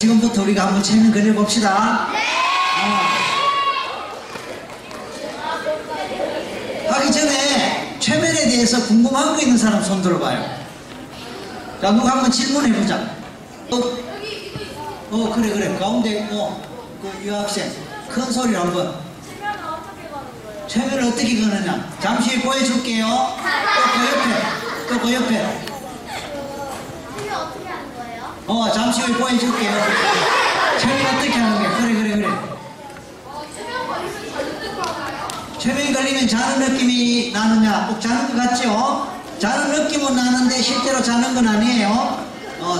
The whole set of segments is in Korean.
지금부터 우리가 한번 재미 그려봅시다. 네! 하기 전에 최면에 대해서 궁금한 거 있는 사람 손 들어봐요. 자, 누가 한번 질문해보자. 그래. 가운데 있고, 그 유학생. 큰 소리로 한번. 최면을 어떻게 거느냐. 잠시 보여줄게요. 또 그 옆에. 잠시 후에 보여줄게요. 최면 어떻게 하는 거야? 그래. 최면 걸리면 자는 느낌이 나느냐? 꼭 자는 것 같죠? 자는 느낌은 나는데 실제로 자는 건 아니에요.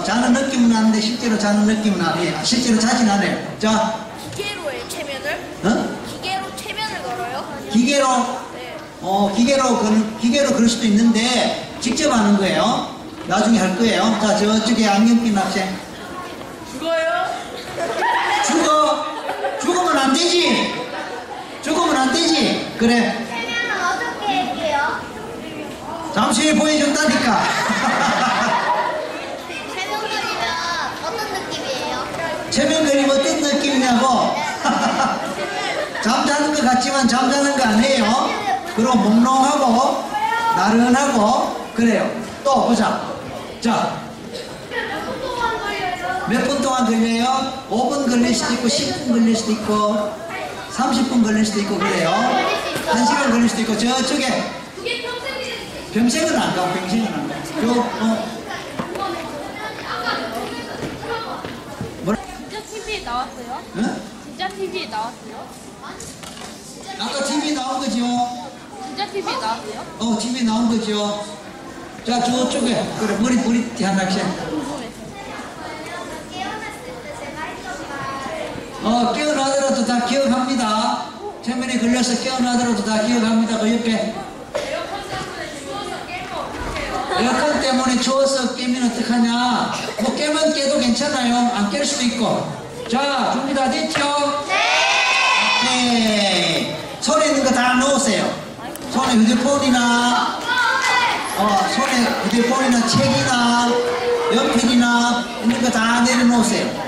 자는 느낌은 나는데 실제로 자는 느낌은 아니에요. 실제로 자진 않아요. 자. 기계로 최면을 걸어요? 기계로? 네. 기계로 그럴 수도 있는데 직접 하는 거예요. 나중에 할 거예요. 자, 저쪽에 안경 낀 학생. 죽으면 안 되지. 그래. 최면은 어떻게 할게요? 잠시 후에 보여준다니까. 최면 걸리면 어떤 느낌이에요? 최면 걸리면 어떤 느낌이냐고. 잠자는 것 같지만 잠자는 거 아니에요. 그리고 몽롱하고 나른하고 그래요. 또 보자. 자, 몇 분 동안 걸려요? 5분 걸릴 수도 있고 10분 걸릴 수도 있고 30분 걸릴 수도 있고 그래요. 1시간 걸릴 수도 있고 저쪽에 병생은 안 가고 진짜 TV에 나왔어요? 응? 진짜 TV에 나왔어요? 아까 TV에 나온 거죠? 진짜 TV에 나왔어요? TV에 나온 거죠? 자, 저쪽에 그래 머리 한 학생. 깨어나더라도 다 기억합니다. 최면에 걸려서 깨어나더라도 다 기억합니다. 그 옆에 에어컨 때문에 추워서 깨면 어떡하냐? 뭐 깨면 깨도 괜찮아요. 안 깰 수도 있고. 자, 준비 다 됐죠? 네. 손에 있는 거 다 넣으세요. 손에 휴대폰이나. 손에 휴대폰이나 책이나 연필이나 있는 거 다 내려놓으세요.